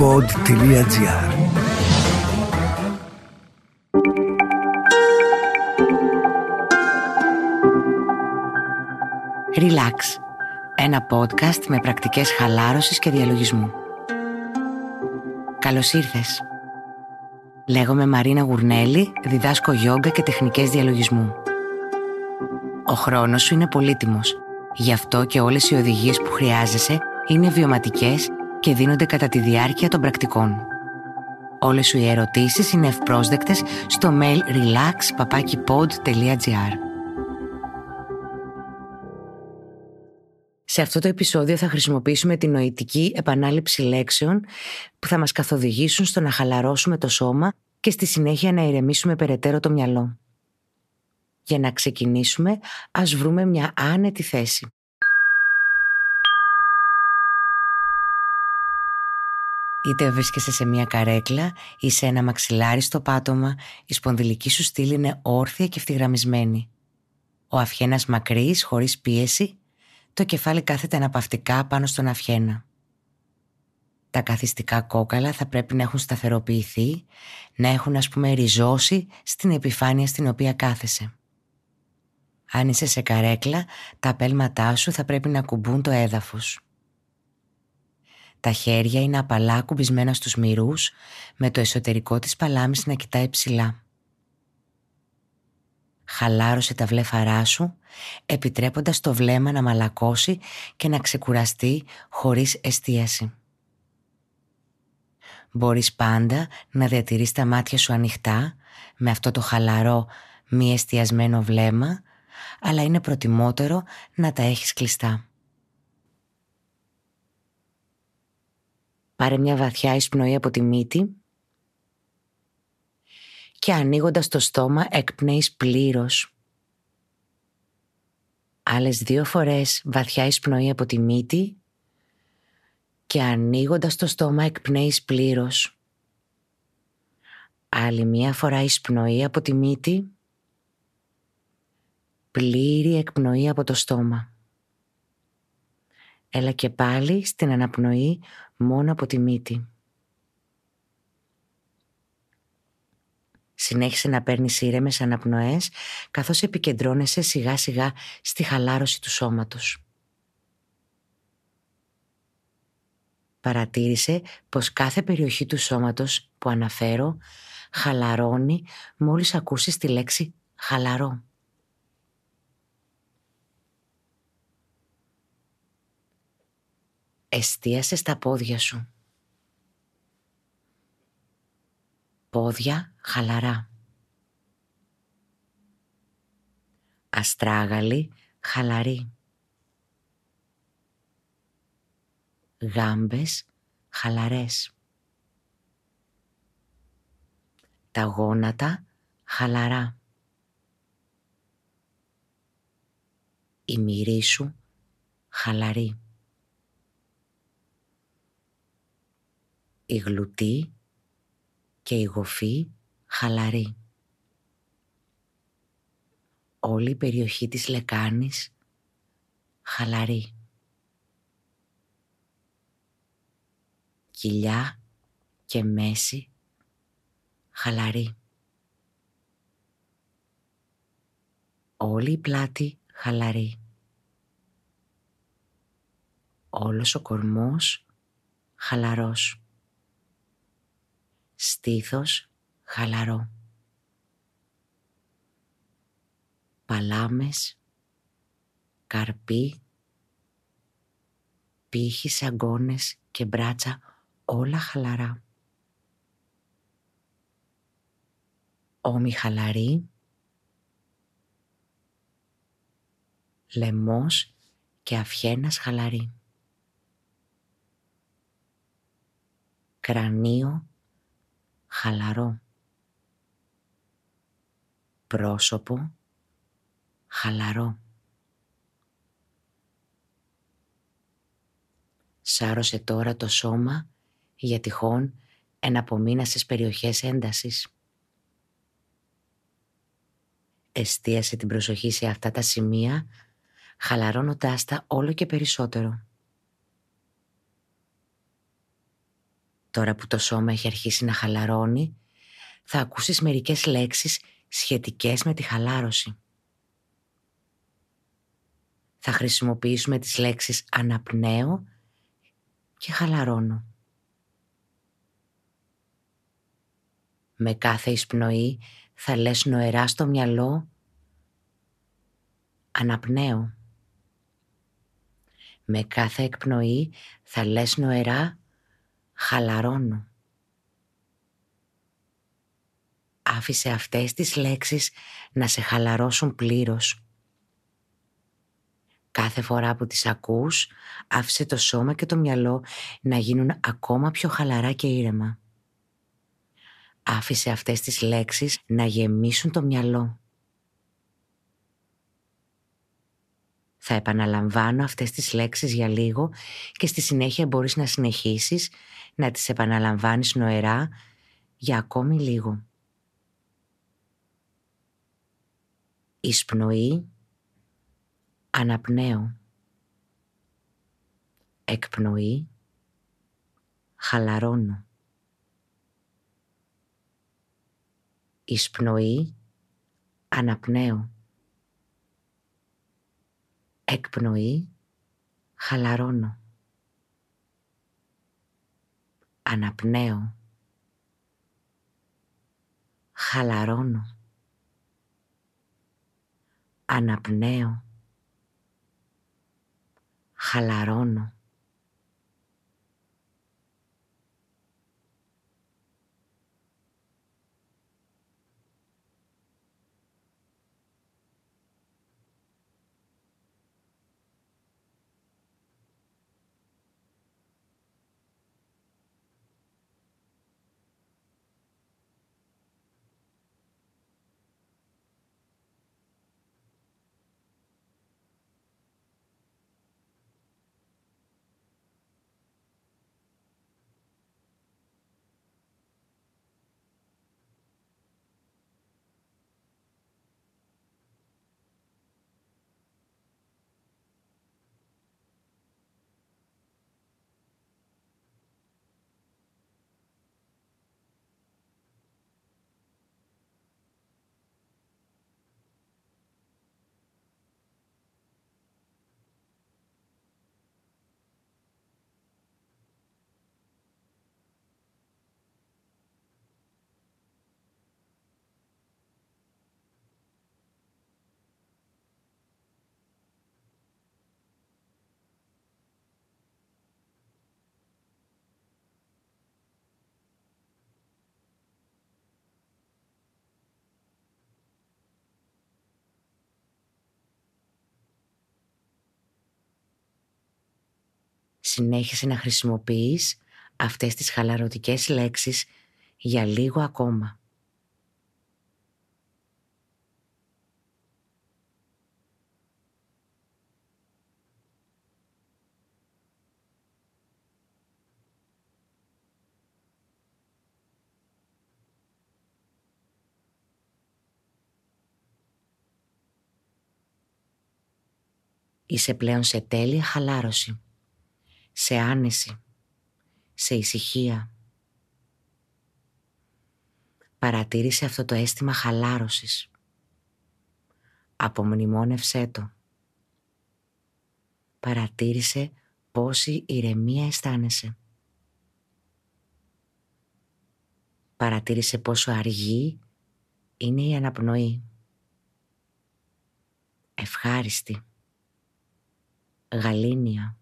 relax-pod.gr. Relax, ένα podcast με πρακτικές χαλάρωσης και διαλογισμού. Καλώς ήρθες. Λέγομαι Μαρίνα Γουρνέλη, διδάσκω γιόγκα και τεχνικές διαλογισμού. Ο χρόνος σου είναι πολύτιμος. Γι' αυτό και όλες οι οδηγίες που χρειάζεσαι είναι βιωματικές και δίνονται κατά τη διάρκεια των πρακτικών. Όλες σου οι ερωτήσεις είναι ευπρόσδεκτες στο mail relax-pod.gr. Σε αυτό το επεισόδιο θα χρησιμοποιήσουμε τη νοητική επανάληψη λέξεων που θα μας καθοδηγήσουν στο να χαλαρώσουμε το σώμα και στη συνέχεια να ηρεμήσουμε περαιτέρω το μυαλό. Για να ξεκινήσουμε, ας βρούμε μια άνετη θέση. Είτε βρίσκεσαι σε μια καρέκλα ή σε ένα μαξιλάρι στο πάτωμα, η σπονδυλική σου στήλη είναι όρθια και ευθυγραμμισμένη. Ο αυχένας μακρύς, χωρίς πίεση, το κεφάλι κάθεται αναπαυτικά πάνω στον αυχένα. Τα καθιστικά κόκαλα θα πρέπει να έχουν σταθεροποιηθεί, να έχουν ριζώσει στην επιφάνεια στην οποία κάθεσαι. Αν είσαι σε καρέκλα, τα απέλματά σου θα πρέπει να κουμπούν το έδαφος. Τα χέρια είναι απαλά κουμπισμένα στους μυρούς, με το εσωτερικό της παλάμης να κοιτάει ψηλά. Χαλάρωσε τα βλέφαρά σου, επιτρέποντας το βλέμμα να μαλακώσει και να ξεκουραστεί χωρίς εστίαση. Μπορείς πάντα να διατηρείς τα μάτια σου ανοιχτά, με αυτό το χαλαρό, μη εστιασμένο βλέμμα, αλλά είναι προτιμότερο να τα έχεις κλειστά. Πάρε μια βαθιά εισπνοή από τη μύτη και ανοίγοντας το στόμα εκπνέεις πλήρως. Άλλες 2 φορές βαθιά εισπνοή από τη μύτη και ανοίγοντας το στόμα εκπνέεις πλήρως. Άλλη 1 φορά εισπνοή από τη μύτη, πλήρη εκπνοή από το στόμα. Έλα και πάλι στην αναπνοή μόνο από τη μύτη. Συνέχισε να παίρνεις ήρεμες αναπνοές καθώς επικεντρώνεσαι σιγά σιγά στη χαλάρωση του σώματος. Παρατήρησε πως κάθε περιοχή του σώματος που αναφέρω χαλαρώνει μόλις ακούσεις τη λέξη χαλαρό. Εστίασε στα πόδια σου. Πόδια χαλαρά. Αστράγαλη χαλαρή. Γάμπες χαλαρές. Τα γόνατα χαλαρά. Η μυρή σου χαλαρή. Η γλουτή και η γοφή χαλαρή. Όλη η περιοχή της λεκάνης χαλαρή. Κοιλιά και μέση χαλαρή. Όλη η πλάτη χαλαρή. Όλος ο κορμός χαλαρός. Στήθος χαλαρό. Παλάμες, καρπί, πύχη, αγκώνες και μπράτσα όλα χαλαρά. Ώμοι χαλαρή. Λαιμός και αυχένας χαλαρή. Κρανίο χαλαρό. Πρόσωπο χαλαρό. Σάρωσε τώρα το σώμα για τυχόν εναπομείνασες περιοχές έντασης. Εστίασε την προσοχή σε αυτά τα σημεία, χαλαρώνοντάς τα όλο και περισσότερο. Τώρα που το σώμα έχει αρχίσει να χαλαρώνει, θα ακούσεις μερικές λέξεις σχετικές με τη χαλάρωση. Θα χρησιμοποιήσουμε τις λέξεις αναπνέω και χαλαρώνω. Με κάθε εισπνοή θα λες νοερά στο μυαλό αναπνέω. Με κάθε εκπνοή θα λες νοερά χαλαρώνω. Άφησε αυτές τις λέξεις να σε χαλαρώσουν πλήρως. Κάθε φορά που τις ακούς, άφησε το σώμα και το μυαλό να γίνουν ακόμα πιο χαλαρά και ήρεμα. Άφησε αυτές τις λέξεις να γεμίσουν το μυαλό. Θα επαναλαμβάνω αυτές τις λέξεις για λίγο και στη συνέχεια μπορείς να συνεχίσεις να τις επαναλαμβάνεις νοερά για ακόμη λίγο. Εισπνοή, αναπνέω. Εκπνοή, χαλαρώνω. Εισπνοή, αναπνέω. Εκπνοή, χαλαρώνω. Αναπνέω. Χαλαρώνω. Αναπνέω. Χαλαρώνω. Συνέχισε να χρησιμοποιείς αυτές τις χαλαρωτικές λέξεις για λίγο ακόμα. Είσαι πλέον σε τέλεια χαλάρωση. Σε άνεση, σε ησυχία. Παρατήρησε αυτό το αίσθημα χαλάρωσης. Απομνημόνευσέ το. Παρατήρησε πόση ηρεμία αισθάνεσαι. Παρατήρησε πόσο αργή είναι η αναπνοή. Ευχάριστη, γαλήνια.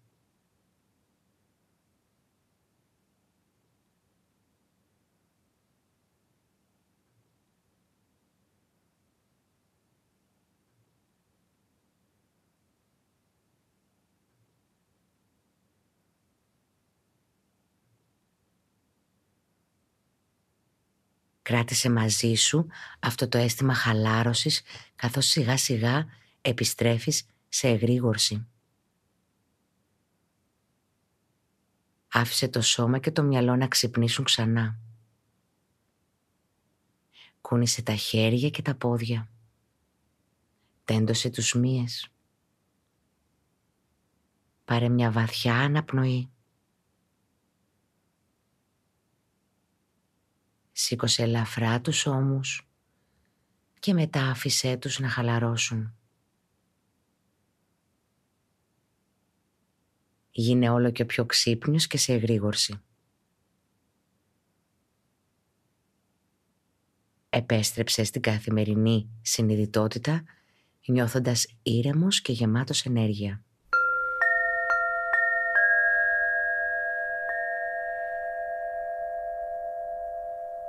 Κράτησε μαζί σου αυτό το αίσθημα χαλάρωσης καθώς σιγά σιγά επιστρέφεις σε εγρήγορση. Άφησε το σώμα και το μυαλό να ξυπνήσουν ξανά. Κούνησε τα χέρια και τα πόδια. Τέντωσε τους μύες. Πάρε μια βαθιά αναπνοή. Σήκωσε ελαφρά τους ώμους και μετά άφησέ τους να χαλαρώσουν. Γίνε όλο και πιο ξύπνιος και σε εγρήγορση. Επέστρεψε στην καθημερινή συνειδητότητα, νιώθοντας ήρεμος και γεμάτος ενέργεια.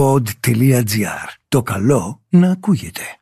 Pod.gr. Το καλό να ακούγεται.